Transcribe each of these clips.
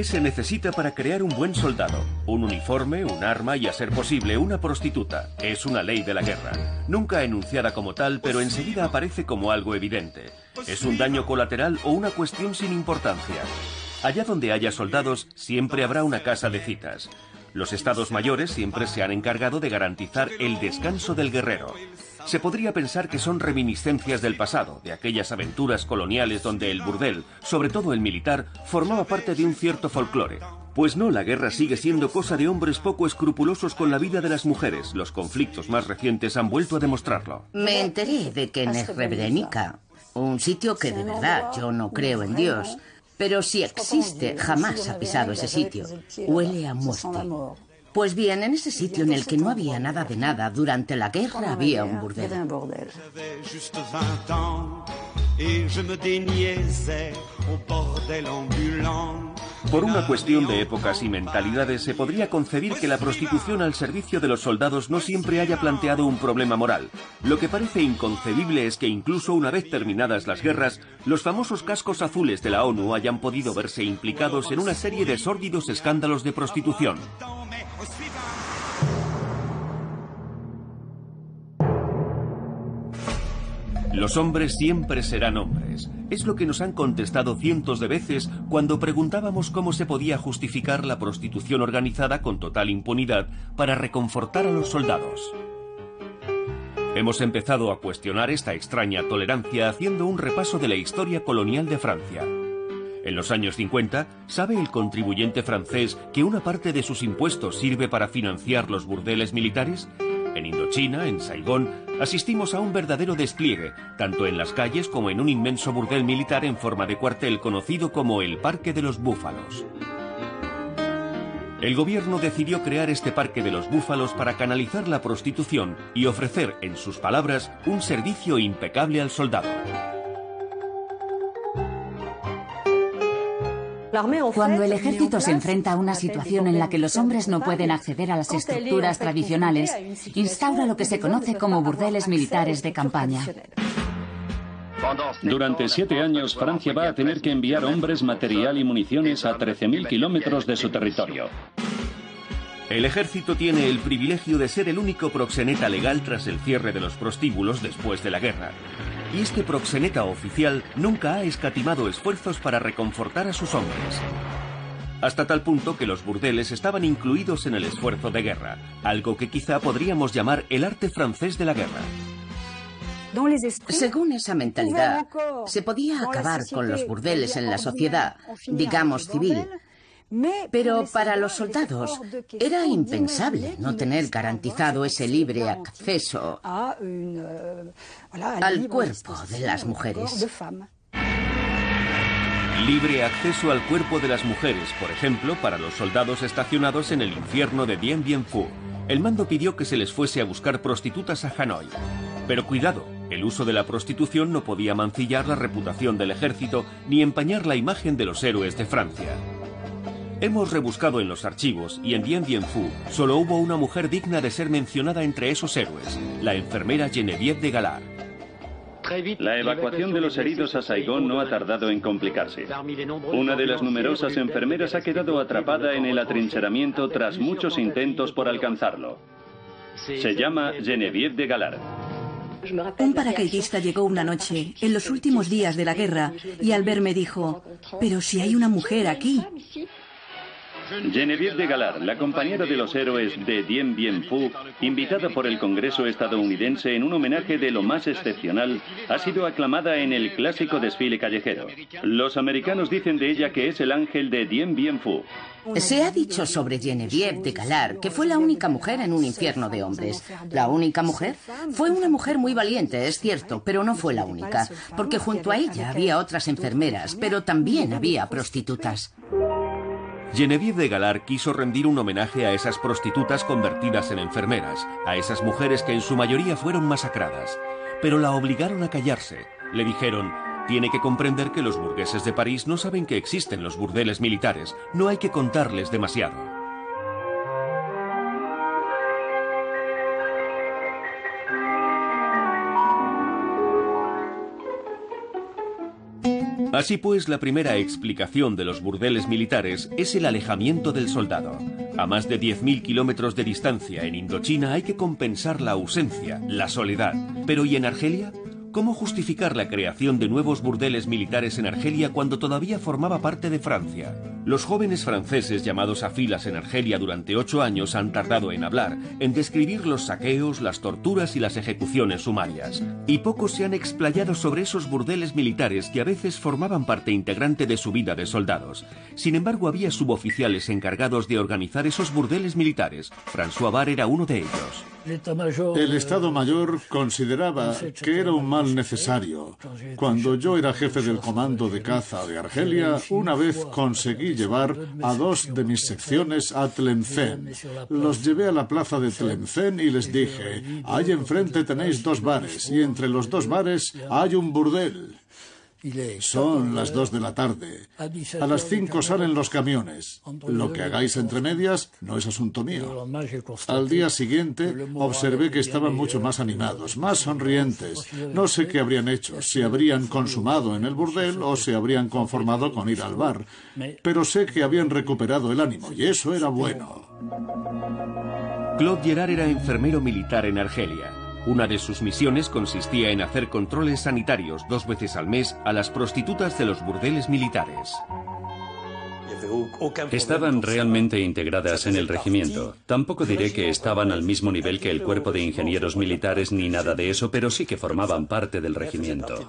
¿Qué se necesita para crear un buen soldado? Un uniforme, un arma y, a ser posible, una prostituta. Es una ley de la guerra. Nunca enunciada como tal, pero enseguida aparece como algo evidente. Es un daño colateral o una cuestión sin importancia. Allá donde haya soldados, siempre habrá una casa de citas. Los estados mayores siempre se han encargado de garantizar el descanso del guerrero. Se podría pensar que son reminiscencias del pasado, de aquellas aventuras coloniales donde el burdel, sobre todo el militar, formaba parte de un cierto folclore. Pues no, la guerra sigue siendo cosa de hombres poco escrupulosos con la vida de las mujeres. Los conflictos más recientes han vuelto a demostrarlo. Me enteré de que en Srebrenica, un sitio que de verdad yo no creo en Dios, pero si existe, jamás ha pisado ese sitio. Huele a muerte. Pues bien, en ese sitio en el que no había nada de nada, durante la guerra había un burdel. Por una cuestión de épocas y mentalidades, se podría concebir que la prostitución al servicio de los soldados no siempre haya planteado un problema moral. Lo que parece inconcebible es que incluso una vez terminadas las guerras, los famosos cascos azules de la ONU hayan podido verse implicados en una serie de sórdidos escándalos de prostitución. Los hombres siempre serán hombres. Es lo que nos han contestado cientos de veces cuando preguntábamos cómo se podía justificar la prostitución organizada con total impunidad para reconfortar a los soldados. Hemos empezado a cuestionar esta extraña tolerancia haciendo un repaso de la historia colonial de Francia. En los años 50, ¿sabe el contribuyente francés que una parte de sus impuestos sirve para financiar los burdeles militares? En Indochina, en Saigón, asistimos a un verdadero despliegue, tanto en las calles como en un inmenso burdel militar en forma de cuartel conocido como el Parque de los Búfalos. El gobierno decidió crear este Parque de los Búfalos para canalizar la prostitución y ofrecer, en sus palabras, un servicio impecable al soldado. Cuando el ejército se enfrenta a una situación en la que los hombres no pueden acceder a las estructuras tradicionales, instaura lo que se conoce como burdeles militares de campaña. Durante 7 años, Francia va a tener que enviar hombres, material y municiones a 13.000 kilómetros de su territorio. El ejército tiene el privilegio de ser el único proxeneta legal tras el cierre de los prostíbulos después de la guerra. Y este proxeneta oficial nunca ha escatimado esfuerzos para reconfortar a sus hombres. Hasta tal punto que los burdeles estaban incluidos en el esfuerzo de guerra, algo que quizá podríamos llamar el arte francés de la guerra. Según esa mentalidad, se podía acabar con los burdeles en la sociedad, digamos civil, pero para los soldados era impensable no tener garantizado ese libre acceso al cuerpo de las mujeres. Libre acceso al cuerpo de las mujeres, por ejemplo, para los soldados estacionados en el infierno de Dien Bien Phu. El mando pidió que se les fuese a buscar prostitutas a Hanoi. Pero cuidado, el uso de la prostitución no podía mancillar la reputación del ejército ni empañar la imagen de los héroes de Francia. Hemos rebuscado en los archivos y en Dien Bien Phu solo hubo una mujer digna de ser mencionada entre esos héroes, la enfermera Geneviève de Galar. La evacuación de los heridos a Saigón no ha tardado en complicarse. Una de las numerosas enfermeras ha quedado atrapada en el atrincheramiento tras muchos intentos por alcanzarlo. Se llama Geneviève de Galar. Un paracaidista llegó una noche, en los últimos días de la guerra, y al verme dijo: «Pero si hay una mujer aquí». Geneviève de Galar, la compañera de los héroes de Dien Bien Phu, invitada por el Congreso estadounidense en un homenaje de lo más excepcional, ha sido aclamada en el clásico desfile callejero. Los americanos dicen de ella que es el ángel de Dien Bien Phu. Se ha dicho sobre Geneviève de Galar que fue la única mujer en un infierno de hombres. ¿La única mujer? Fue una mujer muy valiente, es cierto, pero no fue la única, porque junto a ella había otras enfermeras, pero también había prostitutas. Geneviève de Galar quiso rendir un homenaje a esas prostitutas convertidas en enfermeras, a esas mujeres que en su mayoría fueron masacradas. Pero la obligaron a callarse. Le dijeron: tiene que comprender que los burgueses de París no saben que existen los burdeles militares, no hay que contarles demasiado. Así pues, la primera explicación de los burdeles militares es el alejamiento del soldado. A más de 10.000 kilómetros de distancia en Indochina hay que compensar la ausencia, la soledad. Pero ¿y en Argelia? ¿Cómo justificar la creación de nuevos burdeles militares en Argelia cuando todavía formaba parte de Francia? Los jóvenes franceses llamados a filas en Argelia durante 8 años han tardado en hablar, en describir los saqueos, las torturas y las ejecuciones sumarias. Y pocos se han explayado sobre esos burdeles militares que a veces formaban parte integrante de su vida de soldados. Sin embargo, había suboficiales encargados de organizar esos burdeles militares. François Barr era uno de ellos. El Estado Mayor consideraba que era un mal necesario. Cuando yo era jefe del comando de caza de Argelia, una vez conseguí llevar a 2 de mis secciones a Tlemcen. Los llevé a la plaza de Tlemcen y les dije, ahí enfrente tenéis 2 bares y entre los 2 bares hay un burdel. Son las 2 de la tarde. A las 5 salen los camiones. Lo que hagáis entre medias no es asunto mío. Al día siguiente observé que estaban mucho más animados, más sonrientes. No sé qué habrían hecho, si habrían consumado en el burdel o se habrían conformado con ir al bar. Pero sé que habían recuperado el ánimo y eso era bueno. Claude Gerard era enfermero militar en Argelia. Una de sus misiones consistía en hacer controles sanitarios 2 veces al mes a las prostitutas de los burdeles militares. Estaban realmente integradas en el regimiento. Tampoco diré que estaban al mismo nivel que el cuerpo de ingenieros militares ni nada de eso, pero sí que formaban parte del regimiento.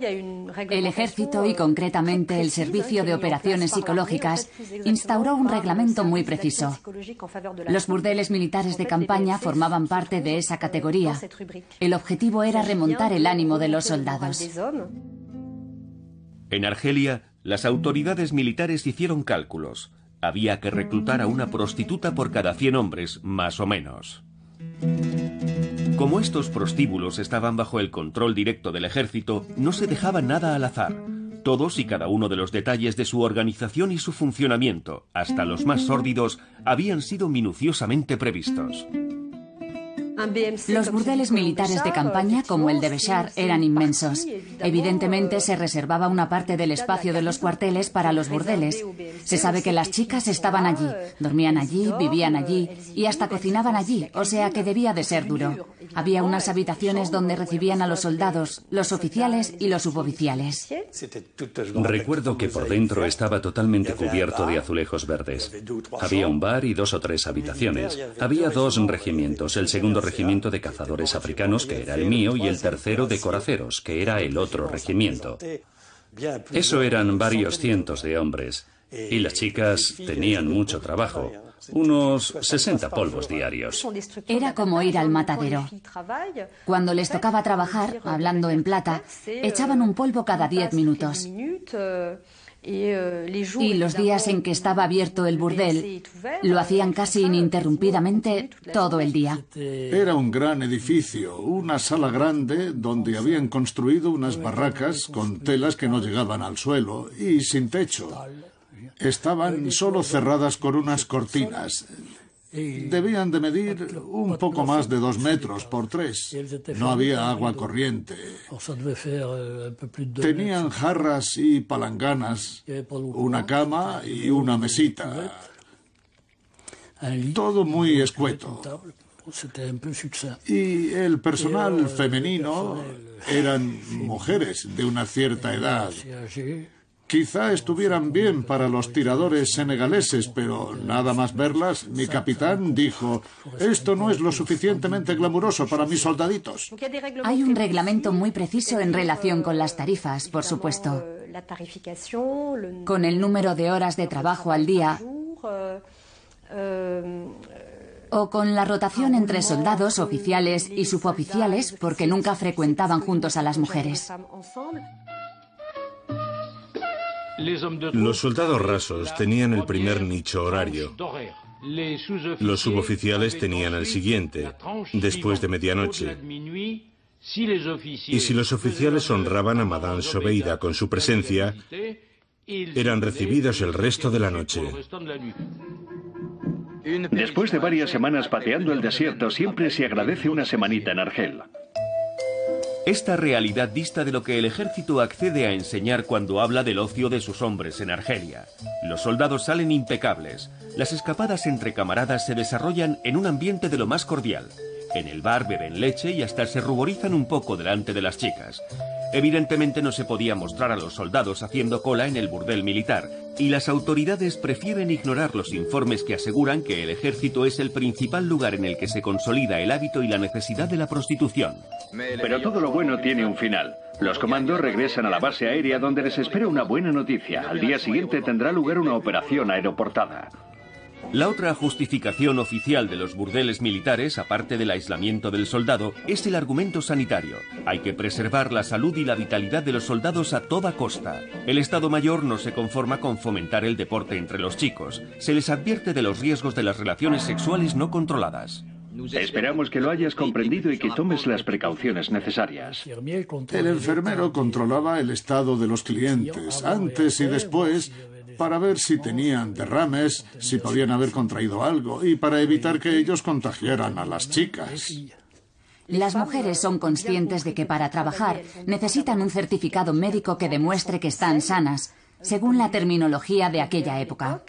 El ejército y concretamente el Servicio de Operaciones Psicológicas instauró un reglamento muy preciso. Los burdeles militares de campaña formaban parte de esa categoría. El objetivo era remontar el ánimo de los soldados. En Argelia, las autoridades militares hicieron cálculos. Había que reclutar a una prostituta por cada 100 hombres, más o menos. Como estos prostíbulos estaban bajo el control directo del ejército, no se dejaba nada al azar. Todos y cada uno de los detalles de su organización y su funcionamiento, hasta los más sórdidos, habían sido minuciosamente previstos. Los burdeles militares de campaña, como el de Béchar, eran inmensos. Evidentemente se reservaba una parte del espacio de los cuarteles para los burdeles. Se sabe que las chicas estaban allí, dormían allí, vivían allí y hasta cocinaban allí, o sea que debía de ser duro. Había unas habitaciones donde recibían a los soldados, los oficiales y los suboficiales. Recuerdo que por dentro estaba totalmente cubierto de azulejos verdes. Había un bar y 2 o 3 habitaciones. Había 2 regimientos, el segundo regimiento de cazadores africanos, que era el mío, y el tercero de coraceros, que era el otro regimiento. Eso eran varios cientos de hombres, y las chicas tenían mucho trabajo, unos 60 polvos diarios. Era como ir al matadero. Cuando les tocaba trabajar, hablando en plata, echaban un polvo cada 10 minutos. Y los días en que estaba abierto el burdel lo hacían casi ininterrumpidamente todo el día. Era un gran edificio, una sala grande donde habían construido unas barracas con telas que no llegaban al suelo y sin techo. Estaban solo cerradas con unas cortinas. Debían de medir un poco más de 2 metros por 3. No había agua corriente. Tenían jarras y palanganas, una cama y una mesita. Todo muy escueto. Y el personal femenino eran mujeres de una cierta edad. Quizá estuvieran bien para los tiradores senegaleses, pero nada más verlas, mi capitán dijo, esto no es lo suficientemente glamuroso para mis soldaditos. Hay un reglamento muy preciso en relación con las tarifas, por supuesto. Con el número de horas de trabajo al día o con la rotación entre soldados, oficiales y suboficiales, porque nunca frecuentaban juntos a las mujeres. Los soldados rasos tenían el primer nicho horario. Los suboficiales tenían el siguiente, después de medianoche. Y si los oficiales honraban a Madame Sobeida con su presencia, eran recibidos el resto de la noche. Después de varias semanas pateando el desierto, siempre se agradece una semanita en Argel. Esta realidad dista de lo que el ejército accede a enseñar cuando habla del ocio de sus hombres en Argelia. Los soldados salen impecables. Las escapadas entre camaradas se desarrollan en un ambiente de lo más cordial. En el bar beben leche y hasta se ruborizan un poco delante de las chicas. Evidentemente no se podía mostrar a los soldados haciendo cola en el burdel militar, y las autoridades prefieren ignorar los informes que aseguran que el ejército es el principal lugar en el que se consolida el hábito y la necesidad de la prostitución. Pero todo lo bueno tiene un final. Los comandos regresan a la base aérea donde les espera una buena noticia. Al día siguiente tendrá lugar una operación aeroportada. La otra justificación oficial de los burdeles militares, aparte del aislamiento del soldado, es el argumento sanitario. Hay que preservar la salud y la vitalidad de los soldados a toda costa. El Estado Mayor no se conforma con fomentar el deporte entre los chicos. Se les advierte de los riesgos de las relaciones sexuales no controladas. Esperamos que lo hayas comprendido y que tomes las precauciones necesarias. El enfermero controlaba el estado de los clientes, antes y después, para ver si tenían derrames, si podían haber contraído algo y para evitar que ellos contagiaran a las chicas. Las mujeres son conscientes de que para trabajar necesitan un certificado médico que demuestre que están sanas, según la terminología de aquella época.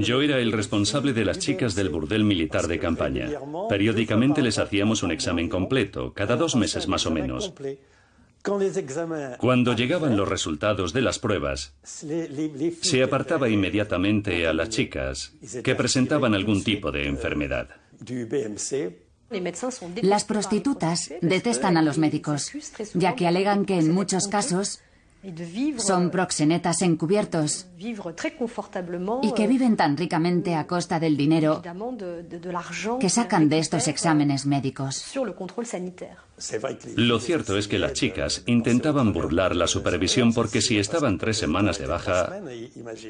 Yo era el responsable de las chicas del burdel militar de campaña. Periódicamente les hacíamos un examen completo, cada 2 meses más o menos. Cuando llegaban los resultados de las pruebas, se apartaba inmediatamente a las chicas que presentaban algún tipo de enfermedad. Las prostitutas detestan a los médicos, ya que alegan que en muchos casos son proxenetas encubiertos y que viven tan ricamente a costa del dinero que sacan de estos exámenes médicos. Lo cierto es que las chicas intentaban burlar la supervisión porque si estaban 3 semanas de baja,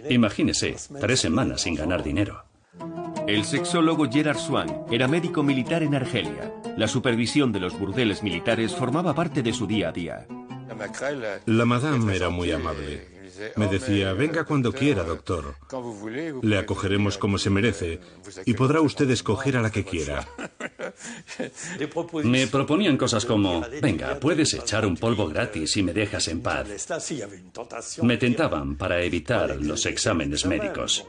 imagínese, 3 semanas sin ganar dinero. El sexólogo Gerard Swan era médico militar en Argelia. La supervisión de los burdeles militares formaba parte de su día a día. La madame era muy amable. Me decía, venga cuando quiera, doctor. Le acogeremos como se merece y podrá usted escoger a la que quiera. Me proponían cosas como, venga, puedes echar un polvo gratis y me dejas en paz. Me tentaban para evitar los exámenes médicos.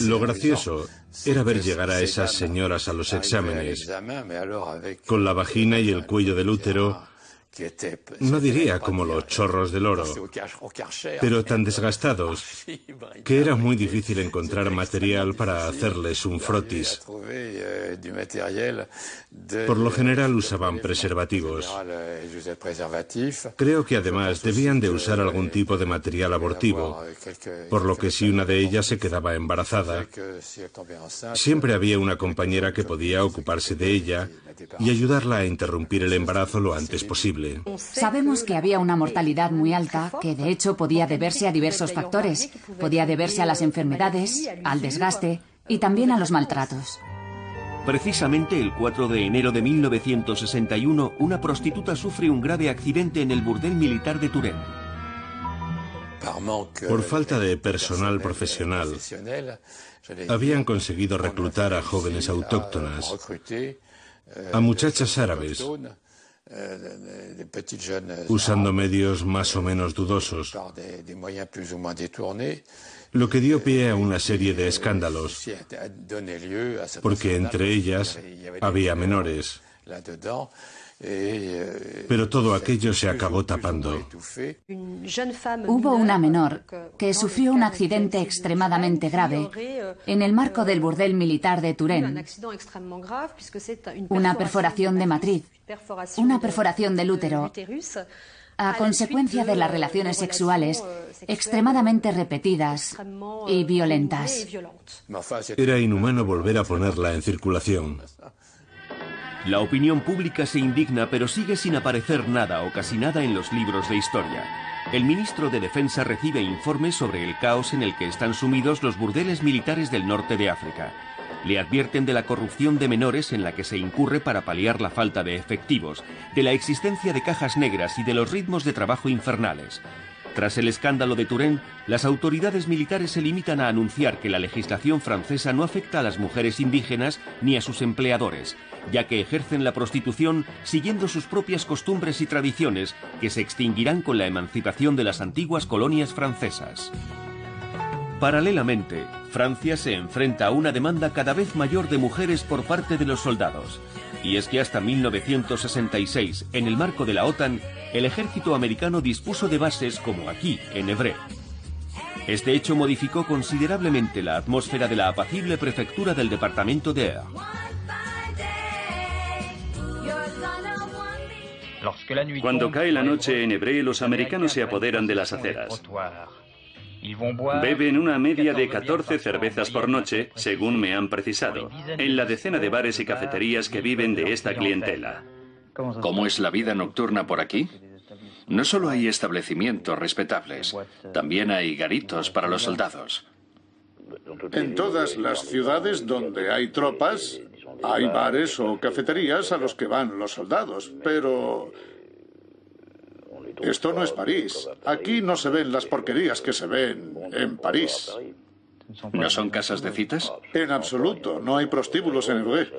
Lo gracioso era ver llegar a esas señoras a los exámenes, con la vagina y el cuello del útero, no diría como los chorros del oro, pero tan desgastados que era muy difícil encontrar material para hacerles un frotis. Por lo general usaban preservativos. Creo que además debían de usar algún tipo de material abortivo, por lo que si una de ellas se quedaba embarazada, siempre había una compañera que podía ocuparse de ella y ayudarla a interrumpir el embarazo lo antes posible. Sabemos que había una mortalidad muy alta que de hecho podía deberse a diversos factores. Podía deberse a las enfermedades, al desgaste y también a los maltratos. Precisamente el 4 de enero de 1961, una prostituta sufre un grave accidente en el burdel militar de Turén. Por falta de personal profesional, habían conseguido reclutar a jóvenes autóctonas, a muchachas árabes, usando medios más o menos dudosos, lo que dio pie a una serie de escándalos, porque entre ellas había menores. Pero todo aquello se acabó tapando. Hubo una menor que sufrió un accidente extremadamente grave en el marco del burdel militar de Turén. Una perforación de matriz, una perforación del útero, a consecuencia de las relaciones sexuales extremadamente repetidas y violentas. Era inhumano volver a ponerla en circulación. La opinión pública se indigna, pero sigue sin aparecer nada o casi nada en los libros de historia. El ministro de Defensa recibe informes sobre el caos en el que están sumidos los burdeles militares del norte de África. Le advierten de la corrupción de menores en la que se incurre para paliar la falta de efectivos, de la existencia de cajas negras y de los ritmos de trabajo infernales. Tras el escándalo de Turén, las autoridades militares se limitan a anunciar que la legislación francesa no afecta a las mujeres indígenas ni a sus empleadores, ya que ejercen la prostitución siguiendo sus propias costumbres y tradiciones que se extinguirán con la emancipación de las antiguas colonias francesas. Paralelamente, Francia se enfrenta a una demanda cada vez mayor de mujeres por parte de los soldados. Y es que hasta 1966, en el marco de la OTAN, el ejército americano dispuso de bases como aquí, en Évreux. Este hecho modificó considerablemente la atmósfera de la apacible prefectura del departamento de Évreux. Cuando cae la noche en Évreux, los americanos se apoderan de las aceras. Beben una media de 14 cervezas por noche, según me han precisado, en la decena de bares y cafeterías que viven de esta clientela. ¿Cómo es la vida nocturna por aquí? No solo hay establecimientos respetables, también hay garitos para los soldados. En todas las ciudades donde hay tropas, hay bares o cafeterías a los que van los soldados, pero... esto no es París. Aquí no se ven las porquerías que se ven en París. ¿No son casas de citas? En absoluto. No hay prostíbulos en Évreux.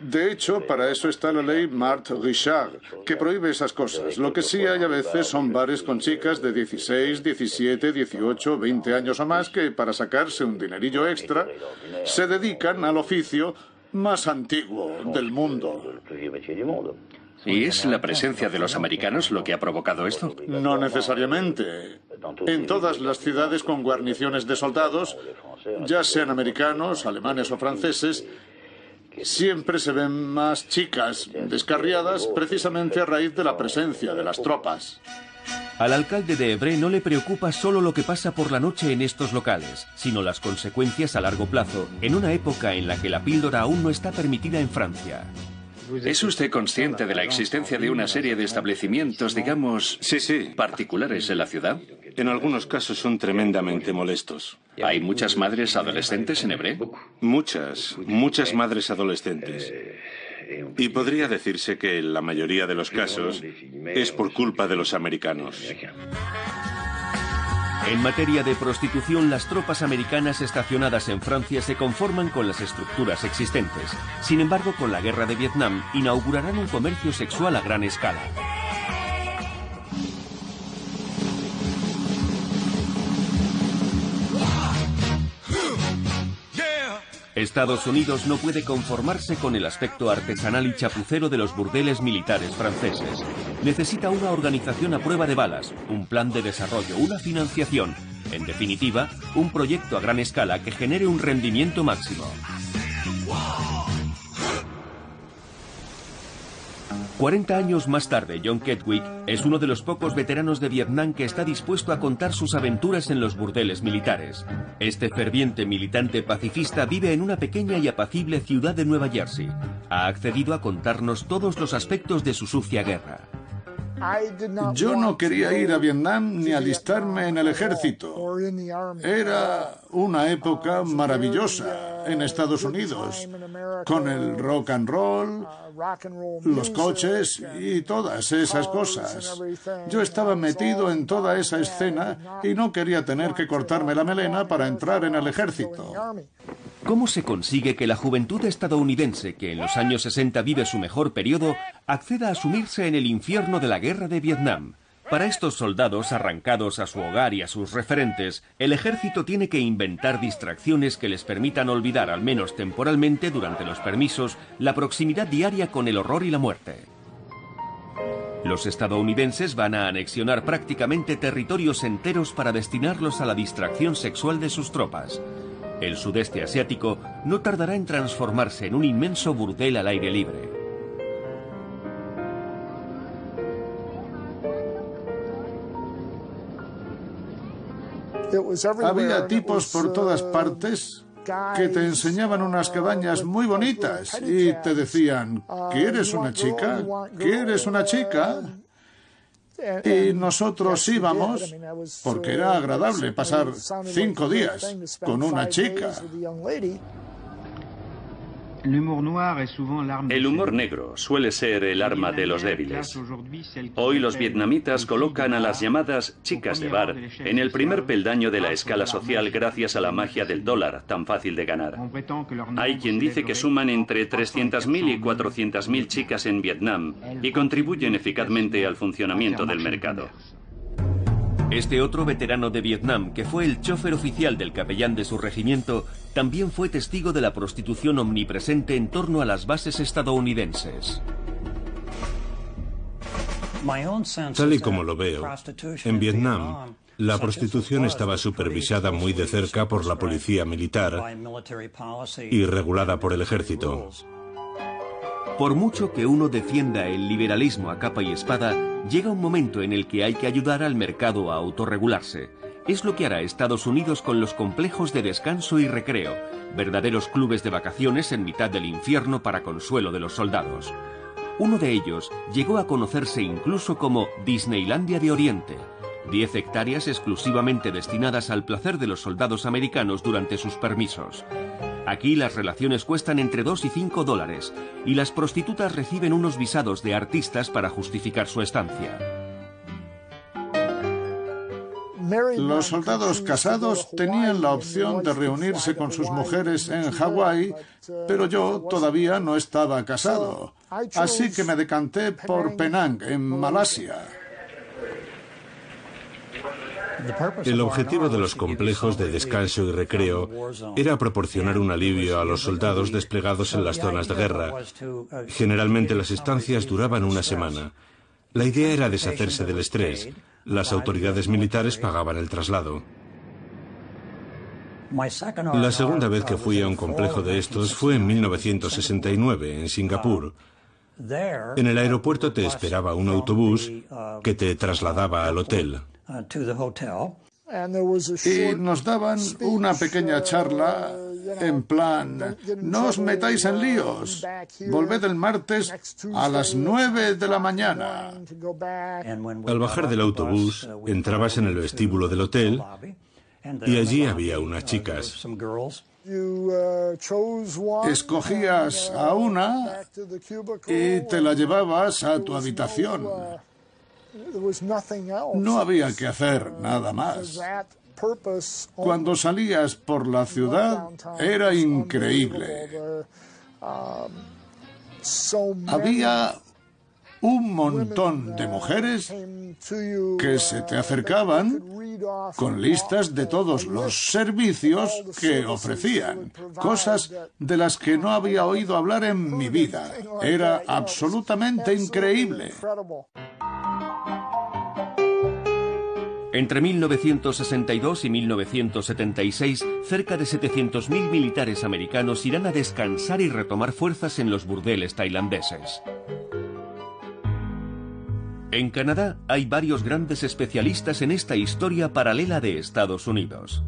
De hecho, para eso está la ley Marthe Richard, que prohíbe esas cosas. Lo que sí hay a veces son bares con chicas de 16, 17, 18, 20 años o más que, para sacarse un dinerillo extra, se dedican al oficio más antiguo del mundo. ¿Y es la presencia de los americanos lo que ha provocado esto? No necesariamente. En todas las ciudades con guarniciones de soldados, ya sean americanos, alemanes o franceses, siempre se ven más chicas descarriadas precisamente a raíz de la presencia de las tropas. Al alcalde de Évreux no le preocupa solo lo que pasa por la noche en estos locales, sino las consecuencias a largo plazo, en una época en la que la píldora aún no está permitida en Francia. ¿Es usted consciente de la existencia de una serie de establecimientos, digamos, particulares en la ciudad? En algunos casos son tremendamente molestos. ¿Hay muchas madres adolescentes en Évreux? Muchas madres adolescentes. Y podría decirse que en la mayoría de los casos es por culpa de los americanos. En materia de prostitución, las tropas americanas estacionadas en Francia se conforman con las estructuras existentes. Sin embargo, con la guerra de Vietnam, inaugurarán un comercio sexual a gran escala. Estados Unidos no puede conformarse con el aspecto artesanal y chapucero de los burdeles militares franceses. Necesita una organización a prueba de balas, un plan de desarrollo, una financiación. En definitiva, un proyecto a gran escala que genere un rendimiento máximo. 40 años más tarde, John Ketwick es uno de los pocos veteranos de Vietnam que está dispuesto a contar sus aventuras en los burdeles militares. Este ferviente militante pacifista vive en una pequeña y apacible ciudad de Nueva Jersey. Ha accedido a contarnos todos los aspectos de su sucia guerra. Yo no quería ir a Vietnam ni alistarme en el ejército. Era una época maravillosa en Estados Unidos, con el rock and roll, los coches y todas esas cosas. Yo estaba metido en toda esa escena y no quería tener que cortarme la melena para entrar en el ejército. ¿Cómo se consigue que la juventud estadounidense, que en los años 60 vive su mejor periodo, acceda a sumirse en el infierno de la guerra de Vietnam? Para estos soldados arrancados a su hogar y a sus referentes, el ejército tiene que inventar distracciones que les permitan olvidar, al menos temporalmente, durante los permisos, la proximidad diaria con el horror y la muerte. Los estadounidenses van a anexionar prácticamente territorios enteros para destinarlos a la distracción sexual de sus tropas. El sudeste asiático no tardará en transformarse en un inmenso burdel al aire libre. Había tipos por todas partes que te enseñaban unas cabañas muy bonitas y te decían, ¿quieres una chica? ¿Quieres una chica? Y nosotros íbamos porque era agradable pasar 5 días con una chica. El humor negro suele ser el arma de los débiles. Hoy los vietnamitas colocan a las llamadas chicas de bar en el primer peldaño de la escala social gracias a la magia del dólar, tan fácil de ganar. Hay quien dice que suman entre 300.000 y 400.000 chicas en Vietnam y contribuyen eficazmente al funcionamiento del mercado. Este otro veterano de Vietnam, que fue el chofer oficial del capellán de su regimiento, también fue testigo de la prostitución omnipresente en torno a las bases estadounidenses. Tal y como lo veo, en Vietnam, la prostitución estaba supervisada muy de cerca por la policía militar y regulada por el ejército. Por mucho que uno defienda el liberalismo a capa y espada, llega un momento en el que hay que ayudar al mercado a autorregularse. Es lo que hará Estados Unidos con los complejos de descanso y recreo, verdaderos clubes de vacaciones en mitad del infierno para consuelo de los soldados. Uno de ellos llegó a conocerse incluso como Disneylandia de Oriente. 10 hectáreas exclusivamente destinadas al placer de los soldados americanos durante sus permisos. Aquí las relaciones cuestan entre 2 y 5 dólares y las prostitutas reciben unos visados de artistas para justificar su estancia. Los soldados casados tenían la opción de reunirse con sus mujeres en Hawái, pero yo todavía no estaba casado, así que me decanté por Penang, en Malasia. El objetivo de los complejos de descanso y recreo era proporcionar un alivio a los soldados desplegados en las zonas de guerra. Generalmente las estancias duraban una semana. La idea era deshacerse del estrés. Las autoridades militares pagaban el traslado. La segunda vez que fui a un complejo de estos fue en 1969, en Singapur. En el aeropuerto te esperaba un autobús que te trasladaba al hotel. Y nos daban una pequeña charla en plan, no os metáis en líos, volved el martes a las 9 de la mañana. Al bajar del autobús, entrabas en el vestíbulo del hotel y allí había unas chicas. Escogías a una y te la llevabas a tu habitación. No había que hacer nada más. Cuando salías por la ciudad era increíble. Había un montón de mujeres que se te acercaban con listas de todos los servicios que ofrecían, cosas de las que no había oído hablar en mi vida. Era absolutamente increíble. Entre 1962 y 1976, cerca de 700.000 militares americanos irán a descansar y retomar fuerzas en los burdeles tailandeses. En Canadá hay varios grandes especialistas en esta historia paralela de Estados Unidos.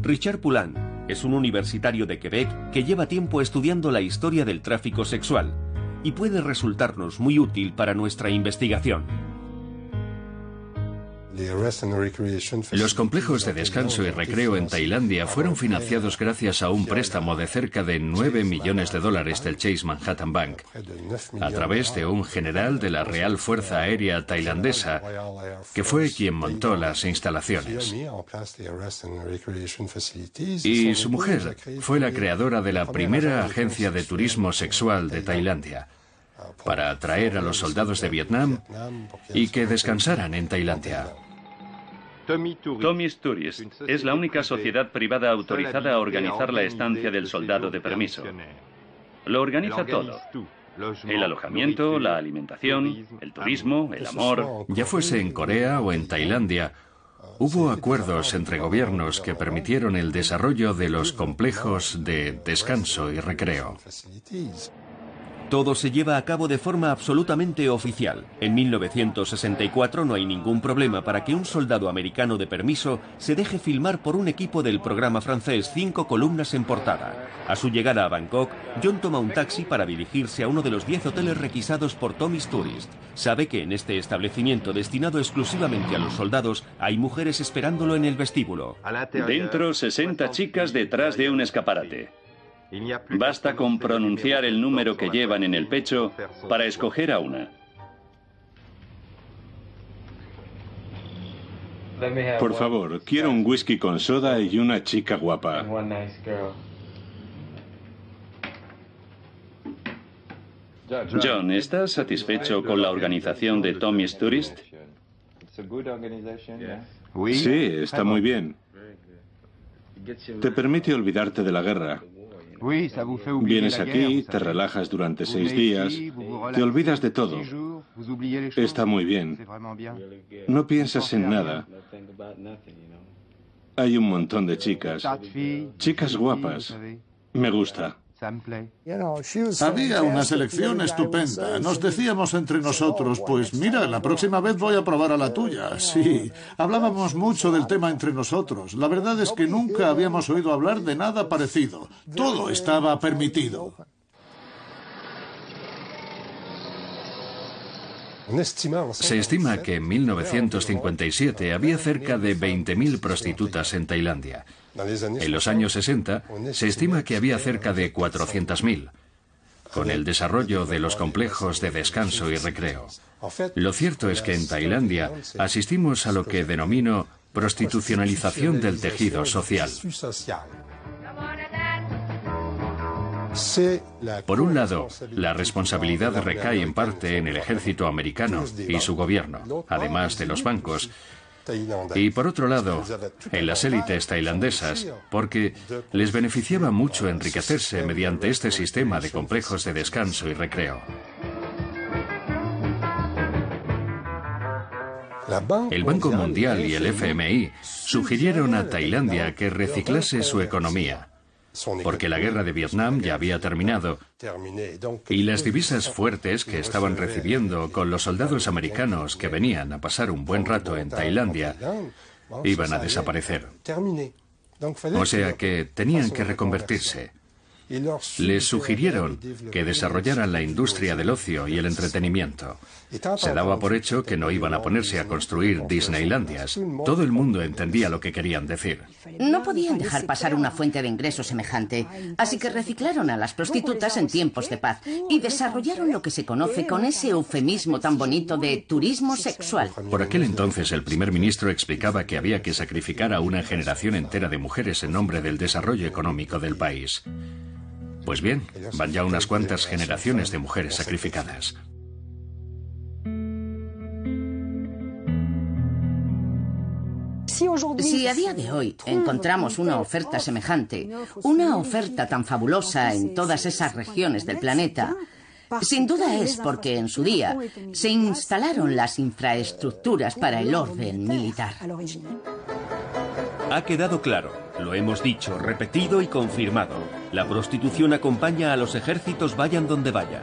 Richard Poulin es un universitario de Quebec que lleva tiempo estudiando la historia del tráfico sexual y puede resultarnos muy útil para nuestra investigación. Los complejos de descanso y recreo en Tailandia fueron financiados gracias a un préstamo de cerca de 9 millones de dólares del Chase Manhattan Bank, a través de un general de la Real Fuerza Aérea Tailandesa, que fue quien montó las instalaciones. Y su mujer fue la creadora de la primera agencia de turismo sexual de Tailandia, para atraer a los soldados de Vietnam y que descansaran en Tailandia. Tommy's Tourist es la única sociedad privada autorizada a organizar la estancia del soldado de permiso. Lo organiza todo. El alojamiento, la alimentación, el turismo, el amor. Ya fuese en Corea o en Tailandia, hubo acuerdos entre gobiernos que permitieron el desarrollo de los complejos de descanso y recreo. Todo se lleva a cabo de forma absolutamente oficial. En 1964 no hay ningún problema para que un soldado americano de permiso se deje filmar por un equipo del programa francés 5 columnas en portada. A su llegada a Bangkok, John toma un taxi para dirigirse a uno de los 10 hoteles requisados por Tommy's Tourist. Sabe que en este establecimiento destinado exclusivamente a los soldados hay mujeres esperándolo en el vestíbulo. Dentro, 60 chicas detrás de un escaparate. Basta con pronunciar el número que llevan en el pecho para escoger a una. Por favor, quiero un whisky con soda y una chica guapa. John, ¿estás satisfecho con la organización de Tommy's Tourist? Sí, está muy bien. Te permite olvidarte de la guerra. Vienes aquí, te relajas durante 6 días, te olvidas de todo. Está muy bien. No piensas en nada. Hay un montón de chicas. Chicas guapas. Me gusta. Había una selección estupenda. Nos decíamos entre nosotros, pues mira, la próxima vez voy a probar a la tuya. Sí, hablábamos mucho del tema entre nosotros. La verdad es que nunca habíamos oído hablar de nada parecido. Todo estaba permitido. Se estima que en 1957 había cerca de 20.000 prostitutas en Tailandia. En los años 60 se estima que había cerca de 400.000, con el desarrollo de los complejos de descanso y recreo. Lo cierto es que en Tailandia asistimos a lo que denomino prostitucionalización del tejido social. Por un lado, la responsabilidad recae en parte en el ejército americano y su gobierno, además de los bancos, y por otro lado, en las élites tailandesas, porque les beneficiaba mucho enriquecerse mediante este sistema de complejos de descanso y recreo. El Banco Mundial y el FMI sugirieron a Tailandia que reciclase su economía, porque la guerra de Vietnam ya había terminado y las divisas fuertes que estaban recibiendo con los soldados americanos que venían a pasar un buen rato en Tailandia iban a desaparecer. O sea que tenían que reconvertirse. Les sugirieron que desarrollaran la industria del ocio y el entretenimiento. Se daba por hecho que no iban a ponerse a construir Disneylandias. Todo el mundo entendía lo que querían decir. No podían dejar pasar una fuente de ingreso semejante, así que reciclaron a las prostitutas en tiempos de paz y desarrollaron lo que se conoce con ese eufemismo tan bonito de turismo sexual. Por aquel entonces el primer ministro explicaba que había que sacrificar a una generación entera de mujeres en nombre del desarrollo económico del país. Pues bien, van ya unas cuantas generaciones de mujeres sacrificadas. Si a día de hoy encontramos una oferta semejante, una oferta tan fabulosa en todas esas regiones del planeta, sin duda es porque en su día se instalaron las infraestructuras para el orden militar. Ha quedado claro, lo hemos dicho, repetido y confirmado. La prostitución acompaña a los ejércitos vayan donde vayan.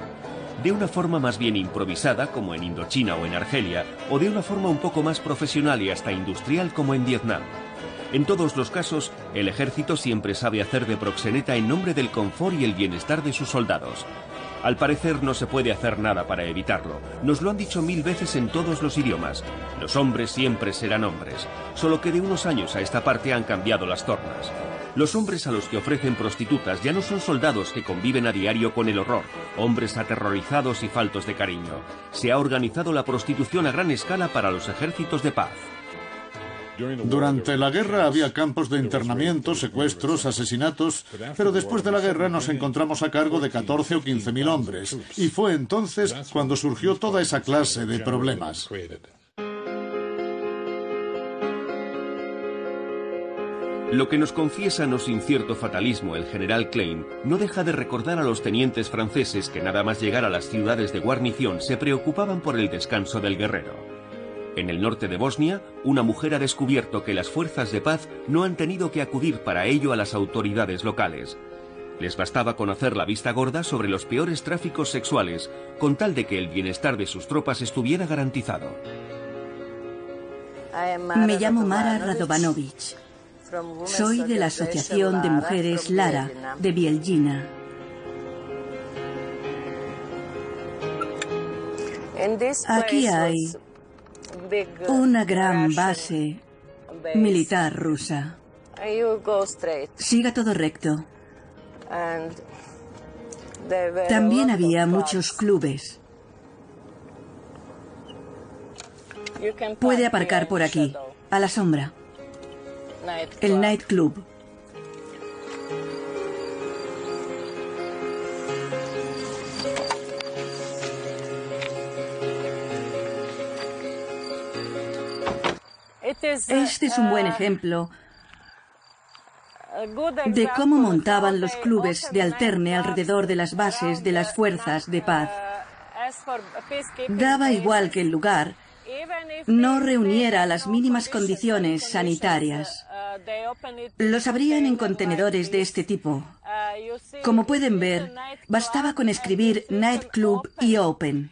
De una forma más bien improvisada, como en Indochina o en Argelia, o de una forma un poco más profesional y hasta industrial, como en Vietnam. En todos los casos, el ejército siempre sabe hacer de proxeneta en nombre del confort y el bienestar de sus soldados. Al parecer no se puede hacer nada para evitarlo. Nos lo han dicho 1000 veces en todos los idiomas. Los hombres siempre serán hombres, solo que de unos años a esta parte han cambiado las tornas. Los hombres a los que ofrecen prostitutas ya no son soldados que conviven a diario con el horror, hombres aterrorizados y faltos de cariño. Se ha organizado la prostitución a gran escala para los ejércitos de paz. Durante la guerra había campos de internamiento, secuestros, asesinatos, pero después de la guerra nos encontramos a cargo de 14 o 15.000 hombres, y fue entonces cuando surgió toda esa clase de problemas. Lo que nos confiesa, no sin cierto fatalismo, el general Klein, no deja de recordar a los tenientes franceses que nada más llegar a las ciudades de guarnición se preocupaban por el descanso del guerrero. En el norte de Bosnia, una mujer ha descubierto que las fuerzas de paz no han tenido que acudir para ello a las autoridades locales. Les bastaba conocer la vista gorda sobre los peores tráficos sexuales, con tal de que el bienestar de sus tropas estuviera garantizado. Me llamo Mara Radovanovic. Soy de la Asociación de Mujeres Lara, de Bielgina. Aquí hay una gran base militar rusa. Siga todo recto. También había muchos clubes. Puede aparcar por aquí, a la sombra. El nightclub. Este es un buen ejemplo de cómo montaban los clubes de alterne alrededor de las bases de las fuerzas de paz. Daba igual que el lugar no reuniera las mínimas condiciones sanitarias. Los abrían en contenedores de este tipo. Como pueden ver, bastaba con escribir nightclub y open.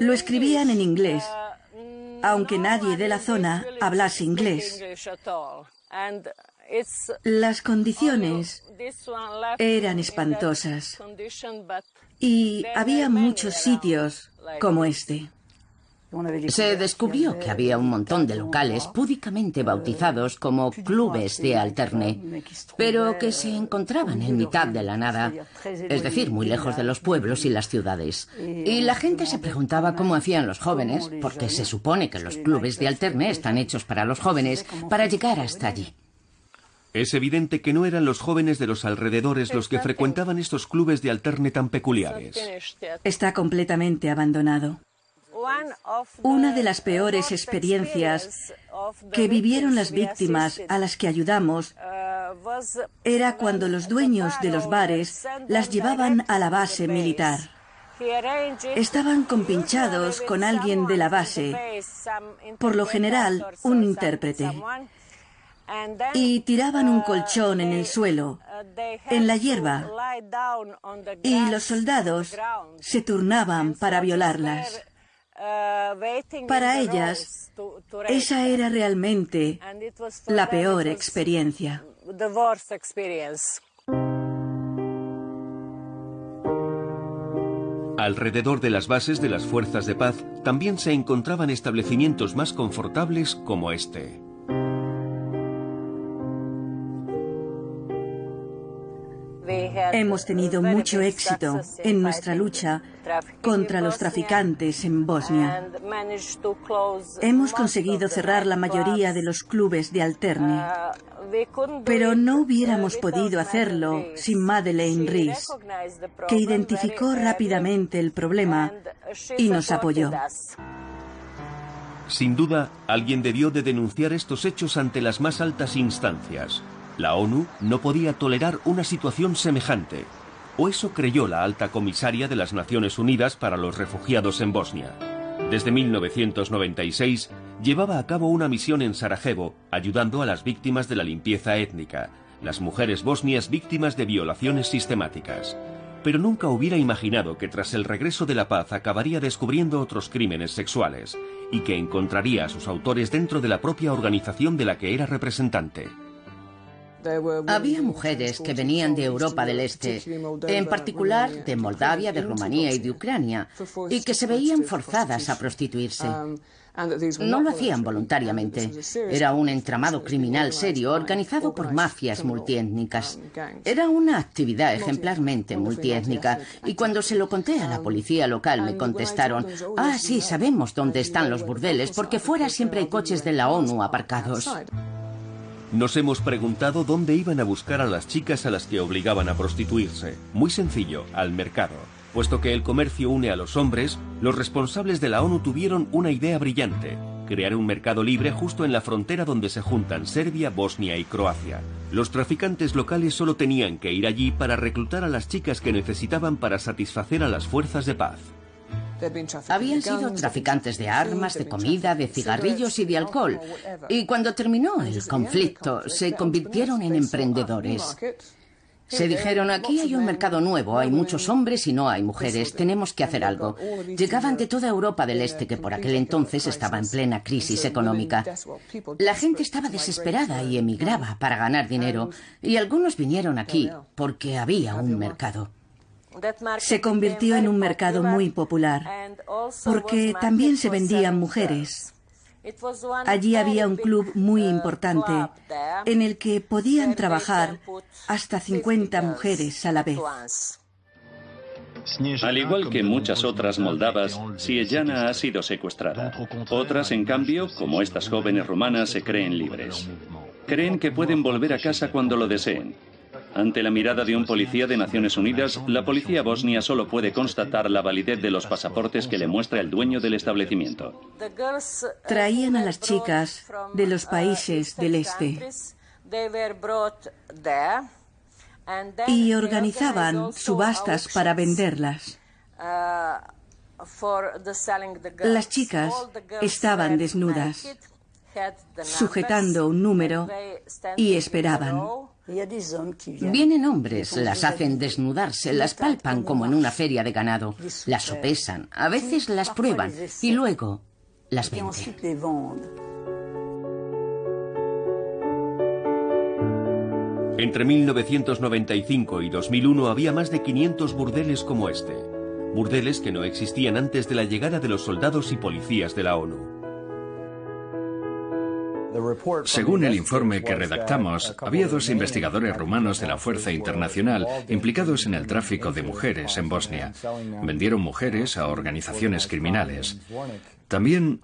Lo escribían en inglés, aunque nadie de la zona hablase inglés. Las condiciones eran espantosas y había muchos sitios como este. Se descubrió que había un montón de locales púdicamente bautizados como clubes de alterne, pero que se encontraban en mitad de la nada, es decir, muy lejos de los pueblos y las ciudades. Y la gente se preguntaba cómo hacían los jóvenes, porque se supone que los clubes de alterne están hechos para los jóvenes, para llegar hasta allí. Es evidente que no eran los jóvenes de los alrededores los que frecuentaban estos clubes de alterne tan peculiares. Está completamente abandonado. Una de las peores experiencias que vivieron las víctimas a las que ayudamos era cuando los dueños de los bares las llevaban a la base militar. Estaban compinchados con alguien de la base, por lo general un intérprete, y tiraban un colchón en el suelo, en la hierba, y los soldados se turnaban para violarlas. Para ellas, esa era realmente la peor experiencia. Alrededor de las bases de las fuerzas de paz también se encontraban establecimientos más confortables como este. Hemos tenido mucho éxito en nuestra lucha contra los traficantes en Bosnia. Hemos conseguido cerrar la mayoría de los clubes de alterne, pero no hubiéramos podido hacerlo sin Madeleine Rees, que identificó rápidamente el problema y nos apoyó. Sin duda, alguien debió de denunciar estos hechos ante las más altas instancias. La ONU no podía tolerar una situación semejante, o eso creyó la alta comisaria de las Naciones Unidas para los refugiados en Bosnia. Desde 1996 llevaba a cabo una misión en Sarajevo, ayudando a las víctimas de la limpieza étnica, las mujeres bosnias víctimas de violaciones sistemáticas. Pero nunca hubiera imaginado que tras el regreso de la paz acabaría descubriendo otros crímenes sexuales, y que encontraría a sus autores dentro de la propia organización de la que era representante. Había mujeres que venían de Europa del Este, en particular de Moldavia, de Rumanía y de Ucrania, y que se veían forzadas a prostituirse. No lo hacían voluntariamente. Era un entramado criminal serio organizado por mafias multiétnicas. Era una actividad ejemplarmente multiétnica, y cuando se lo conté a la policía local me contestaron: "Ah, sí, sabemos dónde están los burdeles, porque fuera siempre hay coches de la ONU aparcados". Nos hemos preguntado dónde iban a buscar a las chicas a las que obligaban a prostituirse. Muy sencillo, al mercado. Puesto que el comercio une a los hombres, los responsables de la ONU tuvieron una idea brillante: crear un mercado libre justo en la frontera donde se juntan Serbia, Bosnia y Croacia. Los traficantes locales solo tenían que ir allí para reclutar a las chicas que necesitaban para satisfacer a las fuerzas de paz. Habían sido traficantes de armas, de comida, de cigarrillos y de alcohol. Y cuando terminó el conflicto, se convirtieron en emprendedores. Se dijeron: "Aquí hay un mercado nuevo, hay muchos hombres y no hay mujeres, tenemos que hacer algo". Llegaban de toda Europa del Este, que por aquel entonces estaba en plena crisis económica. La gente estaba desesperada y emigraba para ganar dinero. Y algunos vinieron aquí porque había un mercado. Se convirtió en un mercado muy popular, porque también se vendían mujeres, Allí había un club muy importante en el que podían trabajar hasta 50 mujeres a la vez. Al igual que muchas otras moldavas, Sieljana ha sido secuestrada. Otras, en cambio, como estas jóvenes rumanas, se creen libres. Creen que pueden volver a casa cuando lo deseen. Ante la mirada de un policía de Naciones Unidas, la policía bosnia solo puede constatar la validez de los pasaportes que le muestra el dueño del establecimiento. Traían a las chicas de los países del este y organizaban subastas para venderlas. Las chicas estaban desnudas, sujetando un número, y esperaban. Vienen hombres, las hacen desnudarse, las palpan como en una feria de ganado, las sopesan, a veces las prueban y luego las venden. Entre 1995 y 2001 había más de 500 burdeles como este. Burdeles que no existían antes de la llegada de los soldados y policías de la ONU. Según el informe que redactamos, había 2 investigadores rumanos de la Fuerza Internacional implicados en el tráfico de mujeres en Bosnia. Vendieron mujeres a organizaciones criminales. También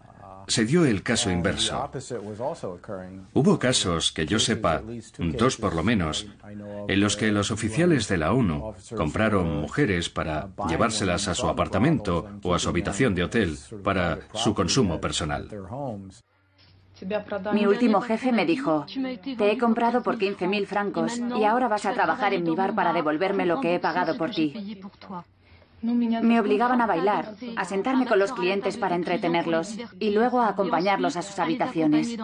se dio el caso inverso. Hubo casos, que yo sepa, 2 por lo menos, en los que los oficiales de la ONU compraron mujeres para llevárselas a su apartamento o a su habitación de hotel para su consumo personal. Mi último jefe me dijo: te he comprado por 15.000 francos y ahora vas a trabajar en mi bar para devolverme lo que he pagado por ti. Me obligaban a bailar, a sentarme con los clientes para entretenerlos y luego a acompañarlos a sus habitaciones.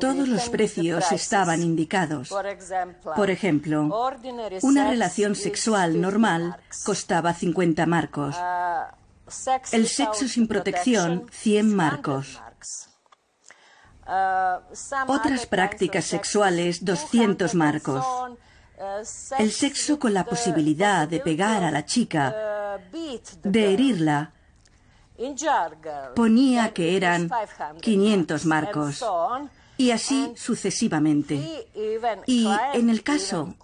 Todos los precios estaban indicados. Por ejemplo, una relación sexual normal costaba 50 marcos. El sexo sin protección, 100 marcos. Otras prácticas sexuales, 200 marcos. El sexo con la posibilidad de pegar a la chica, de herirla, ponía que eran 500 marcos, y así sucesivamente. Y en el caso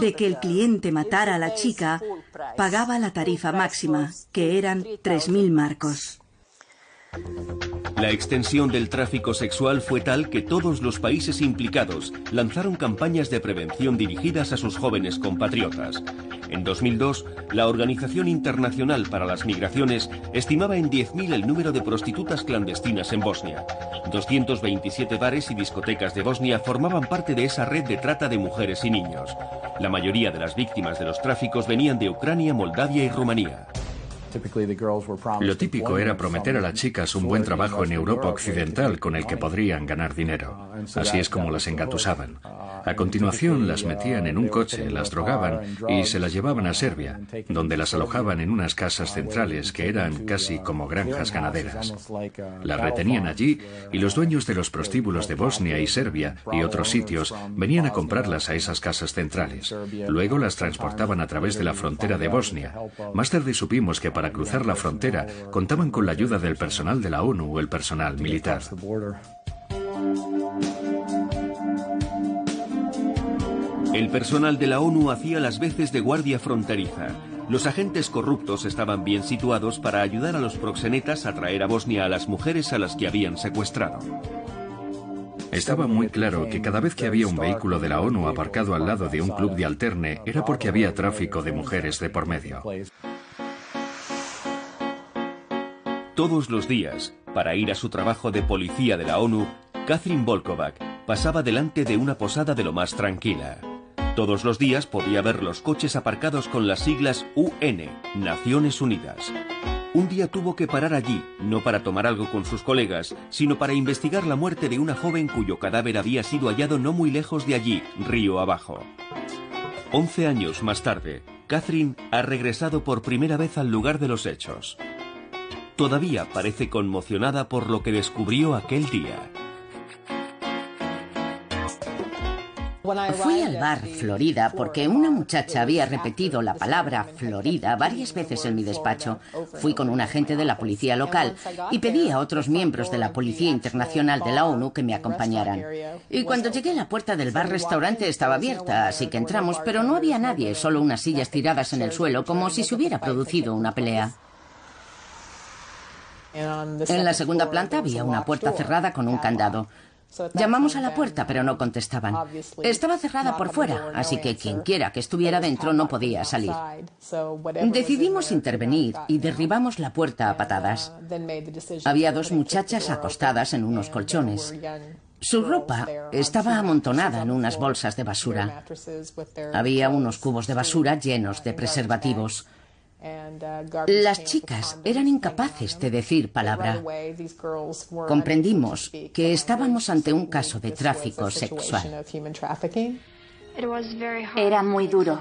de que el cliente matara a la chica, pagaba la tarifa máxima, que eran 3.000 marcos. La extensión del tráfico sexual fue tal que todos los países implicados lanzaron campañas de prevención dirigidas a sus jóvenes compatriotas. En 2002, la Organización Internacional para las Migraciones estimaba en 10.000 el número de prostitutas clandestinas en Bosnia. 227 bares y discotecas de Bosnia formaban parte de esa red de trata de mujeres y niños. La mayoría de las víctimas de los tráficos venían de Ucrania, Moldavia y Rumanía. Lo típico era prometer a las chicas un buen trabajo en Europa Occidental con el que podrían ganar dinero. Así es como las engatusaban. A continuación las metían en un coche, las drogaban y se las llevaban a Serbia, donde las alojaban en unas casas centrales que eran casi como granjas ganaderas. Las retenían allí y los dueños de los prostíbulos de Bosnia y Serbia y otros sitios venían a comprarlas a esas casas centrales. Luego las transportaban a través de la frontera de Bosnia. Más tarde supimos que para cruzar la frontera contaban con la ayuda del personal de la ONU o el personal militar. El personal de la ONU hacía las veces de guardia fronteriza. Los agentes corruptos estaban bien situados para ayudar a los proxenetas a traer a Bosnia a las mujeres a las que habían secuestrado. Estaba muy claro que cada vez que había un vehículo de la ONU aparcado al lado de un club de alterne era porque había tráfico de mujeres de por medio. Todos los días, para ir a su trabajo de policía de la ONU, Kathryn Bolkovac pasaba delante de una posada de lo más tranquila. Todos los días podía ver los coches aparcados con las siglas UN, Naciones Unidas. Un día tuvo que parar allí, no para tomar algo con sus colegas, sino para investigar la muerte de una joven cuyo cadáver había sido hallado no muy lejos de allí, río abajo. 11 años más tarde, Kathryn ha regresado por primera vez al lugar de los hechos. Todavía parece conmocionada por lo que descubrió aquel día. Fui al bar Florida porque una muchacha había repetido la palabra Florida varias veces en mi despacho. Fui con un agente de la policía local y pedí a otros miembros de la Policía Internacional de la ONU que me acompañaran. Y cuando llegué a la puerta del bar-restaurante estaba abierta, así que entramos, pero no había nadie, solo unas sillas tiradas en el suelo, como si se hubiera producido una pelea. En la segunda planta había una puerta cerrada con un candado. Llamamos a la puerta, pero no contestaban. Estaba cerrada por fuera, así que quien quiera que estuviera dentro no podía salir. Decidimos intervenir y derribamos la puerta a patadas. Había dos muchachas acostadas en unos colchones. Su ropa estaba amontonada en unas bolsas de basura. Había unos cubos de basura llenos de preservativos. Las chicas eran incapaces de decir palabra. Comprendimos que estábamos ante un caso de tráfico sexual. Era muy duro.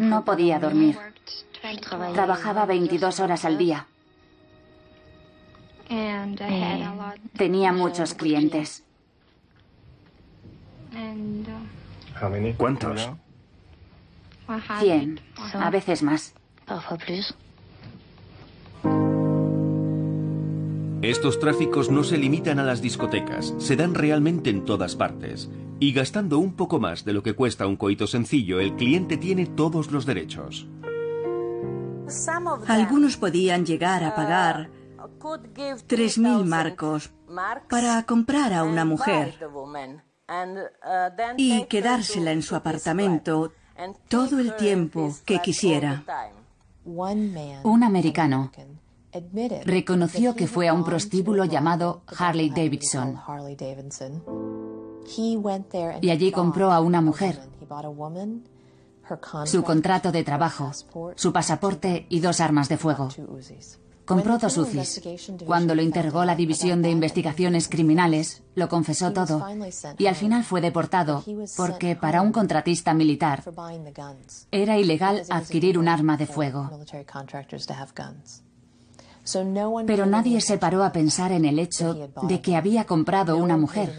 No podía dormir. Trabajaba 22 horas al día. Tenía muchos clientes. ¿Cuántos? 100, a veces más. Estos tráficos no se limitan a las discotecas, se dan realmente en todas partes. Y gastando un poco más de lo que cuesta un coito sencillo, el cliente tiene todos los derechos. Algunos podían llegar a pagar 3.000 marcos para comprar a una mujer y quedársela en su apartamento todo el tiempo que quisiera. Un americano reconoció que fue a un prostíbulo llamado Harley Davidson y allí compró a una mujer, su contrato de trabajo, su pasaporte y 2 armas de fuego. Compró 2 UCIs. Cuando lo interrogó la División de Investigaciones Criminales, lo confesó todo y al final fue deportado porque para un contratista militar era ilegal adquirir un arma de fuego. Pero nadie se paró a pensar en el hecho de que había comprado una mujer.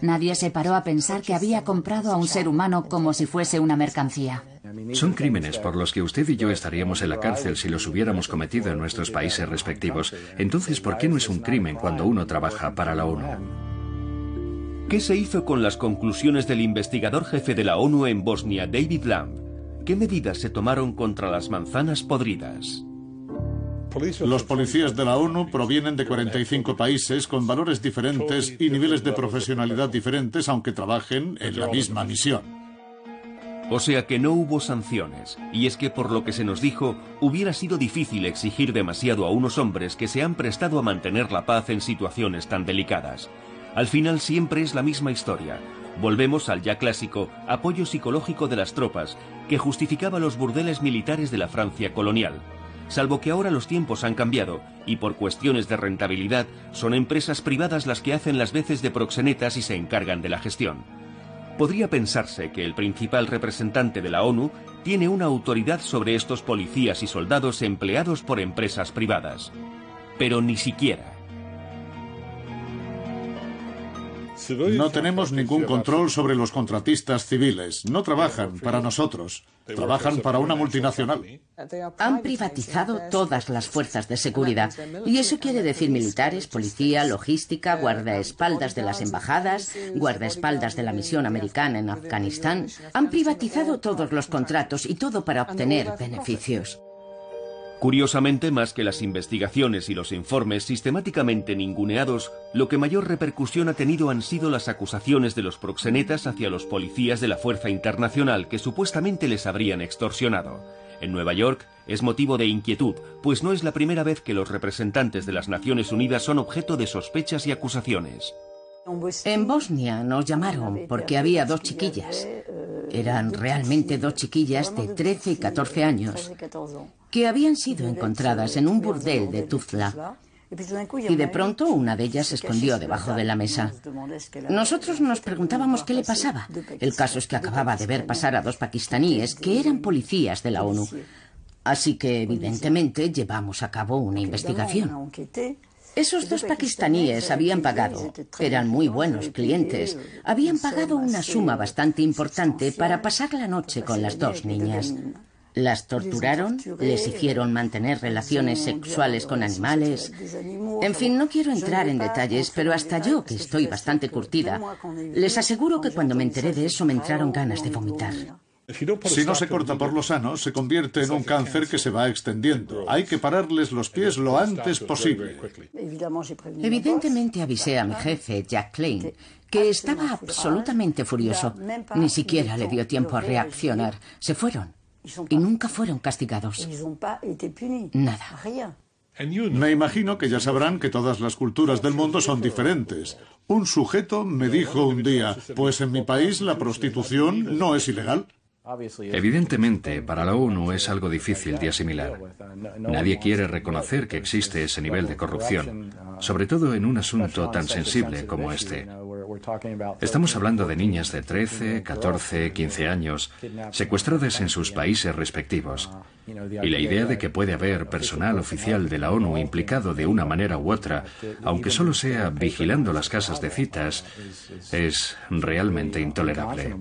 Nadie se paró a pensar que había comprado a un ser humano como si fuese una mercancía. Son crímenes por los que usted y yo estaríamos en la cárcel si los hubiéramos cometido en nuestros países respectivos. Entonces, ¿por qué no es un crimen cuando uno trabaja para la ONU? ¿Qué se hizo con las conclusiones del investigador jefe de la ONU en Bosnia, David Lamb? ¿Qué medidas se tomaron contra las manzanas podridas? Los policías de la ONU provienen de 45 países con valores diferentes y niveles de profesionalidad diferentes, aunque trabajen en la misma misión. O sea que no hubo sanciones, y es que por lo que se nos dijo, hubiera sido difícil exigir demasiado a unos hombres que se han prestado a mantener la paz en situaciones tan delicadas. Al final siempre es la misma historia. Volvemos al ya clásico apoyo psicológico de las tropas, que justificaba los burdeles militares de la Francia colonial. Salvo que ahora los tiempos han cambiado y por cuestiones de rentabilidad son empresas privadas las que hacen las veces de proxenetas y se encargan de la gestión. Podría pensarse que el principal representante de la ONU tiene una autoridad sobre estos policías y soldados empleados por empresas privadas. Pero ni siquiera. No tenemos ningún control sobre los contratistas civiles. No trabajan para nosotros. Trabajan para una multinacional. Han privatizado todas las fuerzas de seguridad. Y eso quiere decir militares, policía, logística, guardaespaldas de las embajadas, guardaespaldas de la misión americana en Afganistán. Han privatizado todos los contratos y todo para obtener beneficios. Curiosamente, más que las investigaciones y los informes sistemáticamente ninguneados, lo que mayor repercusión ha tenido han sido las acusaciones de los proxenetas hacia los policías de la Fuerza Internacional que supuestamente les habrían extorsionado. En Nueva York es motivo de inquietud, pues no es la primera vez que los representantes de las Naciones Unidas son objeto de sospechas y acusaciones. En Bosnia nos llamaron porque había 2 chiquillas. Eran realmente 2 chiquillas de 13 y 14 años que habían sido encontradas en un burdel de Tuzla. Y de pronto una de ellas se escondió debajo de la mesa. Nosotros nos preguntábamos qué le pasaba. El caso es que acababa de ver pasar a 2 pakistaníes que eran policías de la ONU. Así que evidentemente llevamos a cabo una investigación. Esos dos pakistaníes habían pagado, eran muy buenos clientes, habían pagado una suma bastante importante para pasar la noche con las dos niñas. Las torturaron, les hicieron mantener relaciones sexuales con animales. En fin, no quiero entrar en detalles, pero hasta yo, que estoy bastante curtida, les aseguro que cuando me enteré de eso me entraron ganas de vomitar. Si no se corta por lo sano, se convierte en un cáncer que se va extendiendo. Hay que pararles los pies lo antes posible. Evidentemente avisé a mi jefe, Jacques Klein, que estaba absolutamente furioso. Ni siquiera le dio tiempo a reaccionar. Se fueron. Y nunca fueron castigados. Nada. Me imagino que ya sabrán que todas las culturas del mundo son diferentes. Un sujeto me dijo un día, pues en mi país la prostitución no es ilegal. Evidentemente, para la ONU es algo difícil de asimilar. Nadie quiere reconocer que existe ese nivel de corrupción, sobre todo en un asunto tan sensible como este. Estamos hablando de niñas de 13, 14, 15 años, secuestradas en sus países respectivos. Y la idea de que puede haber personal oficial de la ONU implicado de una manera u otra, aunque solo sea vigilando las casas de citas, es realmente intolerable.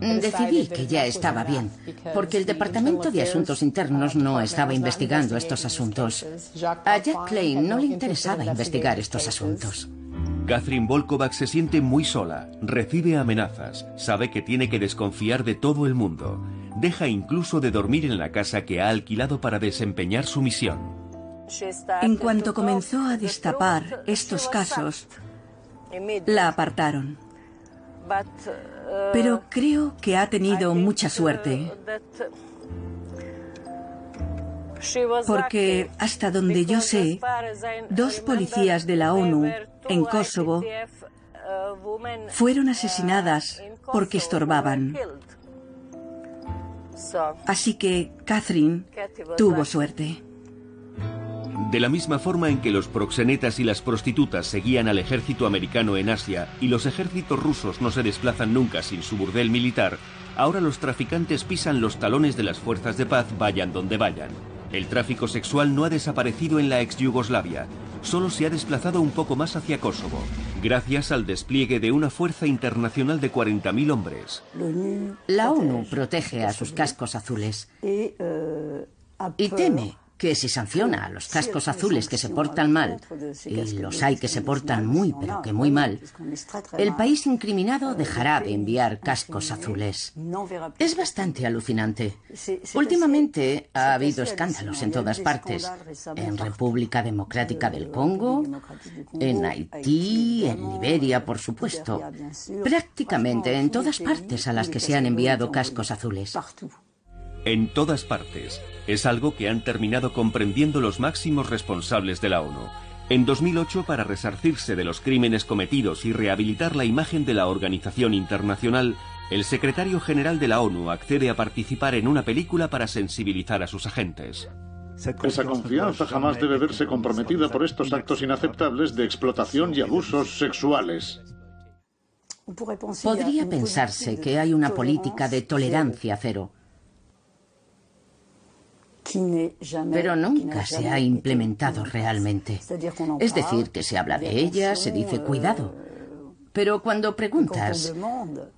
Decidí que ya estaba bien, porque el Departamento de Asuntos Internos no estaba investigando estos asuntos. A Jacques Klein no le interesaba investigar estos asuntos. Kathryn Bolkovac se siente muy sola, recibe amenazas, sabe que tiene que desconfiar de todo el mundo, deja incluso de dormir en la casa que ha alquilado para desempeñar su misión. En cuanto comenzó a destapar estos casos, la apartaron. Pero creo que ha tenido mucha suerte, porque hasta donde yo sé, dos policías de la ONU en Kosovo fueron asesinadas porque estorbaban. Así que Kathryn tuvo suerte. De la misma forma en que los proxenetas y las prostitutas seguían al ejército americano en Asia y los ejércitos rusos no se desplazan nunca sin su burdel militar, ahora los traficantes pisan los talones de las fuerzas de paz vayan donde vayan. El tráfico sexual no ha desaparecido en la ex Yugoslavia, solo se ha desplazado un poco más hacia Kosovo, gracias al despliegue de una fuerza internacional de 40.000 hombres. La ONU protege a sus cascos azules y teme que si sanciona a los cascos azules que se portan mal, y los hay que se portan muy pero que muy mal, el país incriminado dejará de enviar cascos azules. Es bastante alucinante. Últimamente ha habido escándalos en todas partes, en República Democrática del Congo, en Haití, en Liberia, por supuesto. Prácticamente en todas partes a las que se han enviado cascos azules. En todas partes. Es algo que han terminado comprendiendo los máximos responsables de la ONU. En 2008, para resarcirse de los crímenes cometidos y rehabilitar la imagen de la organización internacional, el secretario general de la ONU accede a participar en una película para sensibilizar a sus agentes. Esa confianza jamás debe verse comprometida por estos actos inaceptables de explotación y abusos sexuales. Podría pensarse que hay una política de tolerancia cero, pero nunca se ha implementado realmente. Es decir, que se habla de ella, se dice cuidado. Pero cuando preguntas,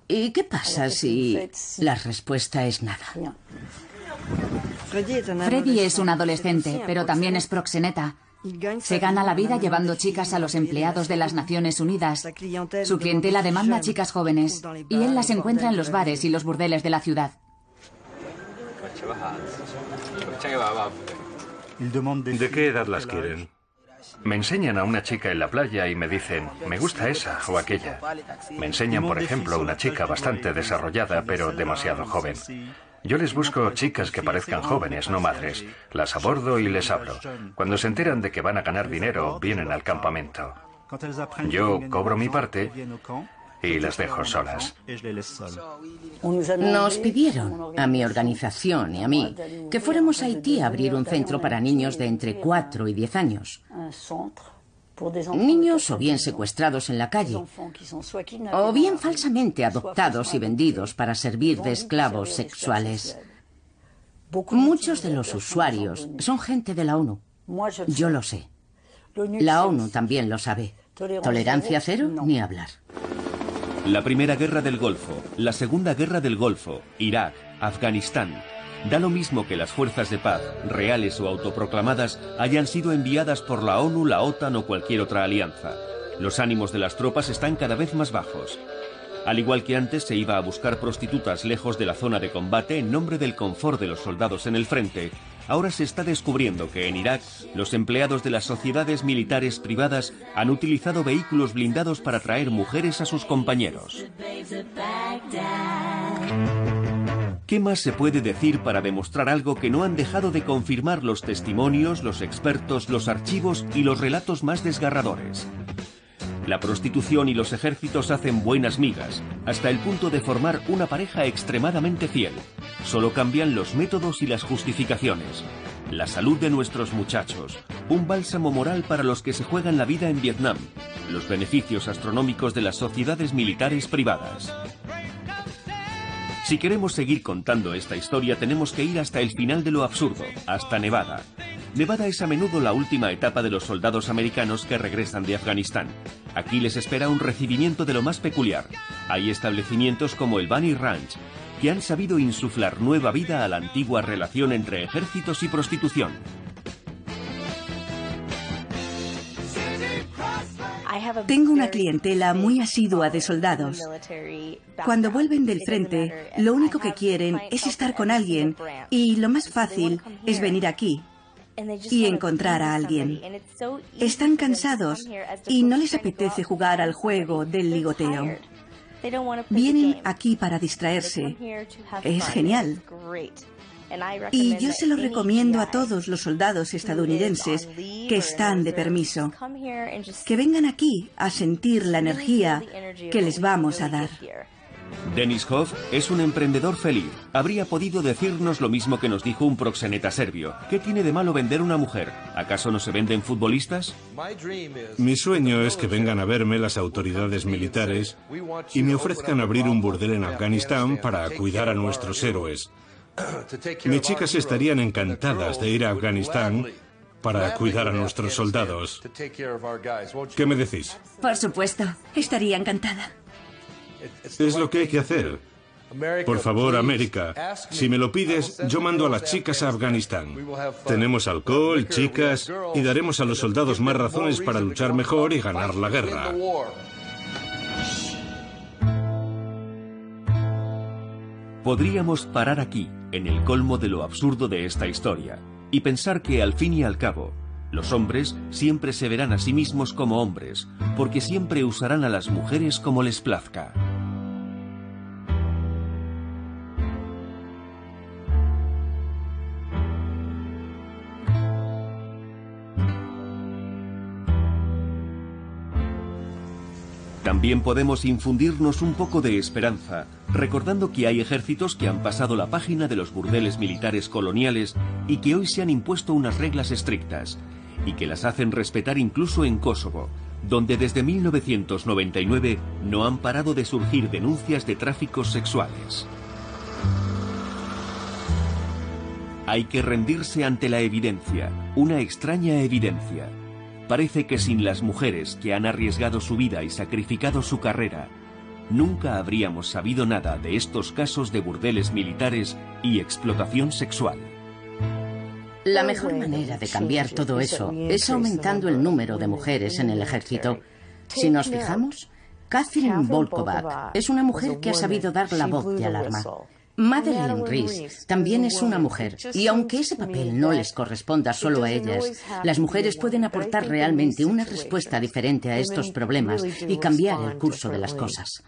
¿y qué pasa si...? La respuesta es nada. Freddy es un adolescente, pero también es proxeneta. Se gana la vida llevando chicas a los empleados de las Naciones Unidas. Su clientela demanda chicas jóvenes, y él las encuentra en los bares y los burdeles de la ciudad. ¿De qué edad las quieren? Me enseñan a una chica en la playa y me dicen, me gusta esa o aquella. Me enseñan, por ejemplo, una chica bastante desarrollada, pero demasiado joven. Yo les busco chicas que parezcan jóvenes, no madres. Las abordo y les hablo. Cuando se enteran de que van a ganar dinero, vienen al campamento. Yo cobro mi parte y las dejo solas. Nos pidieron, a mi organización y a mí, que fuéramos a Haití a abrir un centro para niños de entre 4 y 10 años. Niños o bien secuestrados en la calle, o bien falsamente adoptados y vendidos para servir de esclavos sexuales. Muchos de los usuarios son gente de la ONU. Yo lo sé. La ONU también lo sabe. Tolerancia cero, ni hablar. La Primera Guerra del Golfo, la Segunda Guerra del Golfo, Irak, Afganistán. Da lo mismo que las fuerzas de paz, reales o autoproclamadas, hayan sido enviadas por la ONU, la OTAN o cualquier otra alianza. Los ánimos de las tropas están cada vez más bajos. Al igual que antes se iba a buscar prostitutas lejos de la zona de combate en nombre del confort de los soldados en el frente, ahora se está descubriendo que en Irak los empleados de las sociedades militares privadas han utilizado vehículos blindados para traer mujeres a sus compañeros. ¿Qué más se puede decir para demostrar algo que no han dejado de confirmar los testimonios, los expertos, los archivos y los relatos más desgarradores? La prostitución y los ejércitos hacen buenas migas, hasta el punto de formar una pareja extremadamente fiel. Solo cambian los métodos y las justificaciones. La salud de nuestros muchachos, un bálsamo moral para los que se juegan la vida en Vietnam, los beneficios astronómicos de las sociedades militares privadas. Si queremos seguir contando esta historia, tenemos que ir hasta el final de lo absurdo, hasta Nevada. Nevada es a menudo la última etapa de los soldados americanos que regresan de Afganistán. Aquí les espera un recibimiento de lo más peculiar. Hay establecimientos como el Bunny Ranch, que han sabido insuflar nueva vida a la antigua relación entre ejércitos y prostitución. Tengo una clientela muy asidua de soldados. Cuando vuelven del frente, lo único que quieren es estar con alguien, y lo más fácil es venir aquí y encontrar a alguien. Están cansados y no les apetece jugar al juego del ligoteo. Vienen aquí para distraerse. Es genial. Y yo se lo recomiendo a todos los soldados estadounidenses que están de permiso, que vengan aquí a sentir la energía que les vamos a dar. Dennis Hoff es un emprendedor feliz. Habría podido decirnos lo mismo que nos dijo un proxeneta serbio. ¿Qué tiene de malo vender una mujer? ¿Acaso no se venden futbolistas? Mi sueño es que vengan a verme las autoridades militares y me ofrezcan abrir un burdel en Afganistán para cuidar a nuestros héroes. Mis chicas estarían encantadas de ir a Afganistán para cuidar a nuestros soldados. ¿Qué me decís? Por supuesto, estaría encantada. Es lo que hay que hacer. Por favor, América, si me lo pides, yo mando a las chicas a Afganistán. Tenemos alcohol, chicas, y daremos a los soldados más razones para luchar mejor y ganar la guerra. Podríamos parar aquí, en el colmo de lo absurdo de esta historia, y pensar que al fin y al cabo, los hombres siempre se verán a sí mismos como hombres, porque siempre usarán a las mujeres como les plazca. También podemos infundirnos un poco de esperanza, recordando que hay ejércitos que han pasado la página de los burdeles militares coloniales y que hoy se han impuesto unas reglas estrictas, y que las hacen respetar incluso en Kosovo, donde desde 1999 no han parado de surgir denuncias de tráficos sexuales. Hay que rendirse ante la evidencia, una extraña evidencia. Parece que sin las mujeres que han arriesgado su vida y sacrificado su carrera, nunca habríamos sabido nada de estos casos de burdeles militares y explotación sexual. La mejor manera de cambiar todo eso es aumentando el número de mujeres en el ejército. Si nos fijamos, Kathryn Bolkovac es una mujer que ha sabido dar la voz de alarma. Madeleine Rees también es una mujer, y aunque ese papel no les corresponda solo a ellas, las mujeres pueden aportar realmente una respuesta diferente a estos problemas y cambiar el curso de las cosas.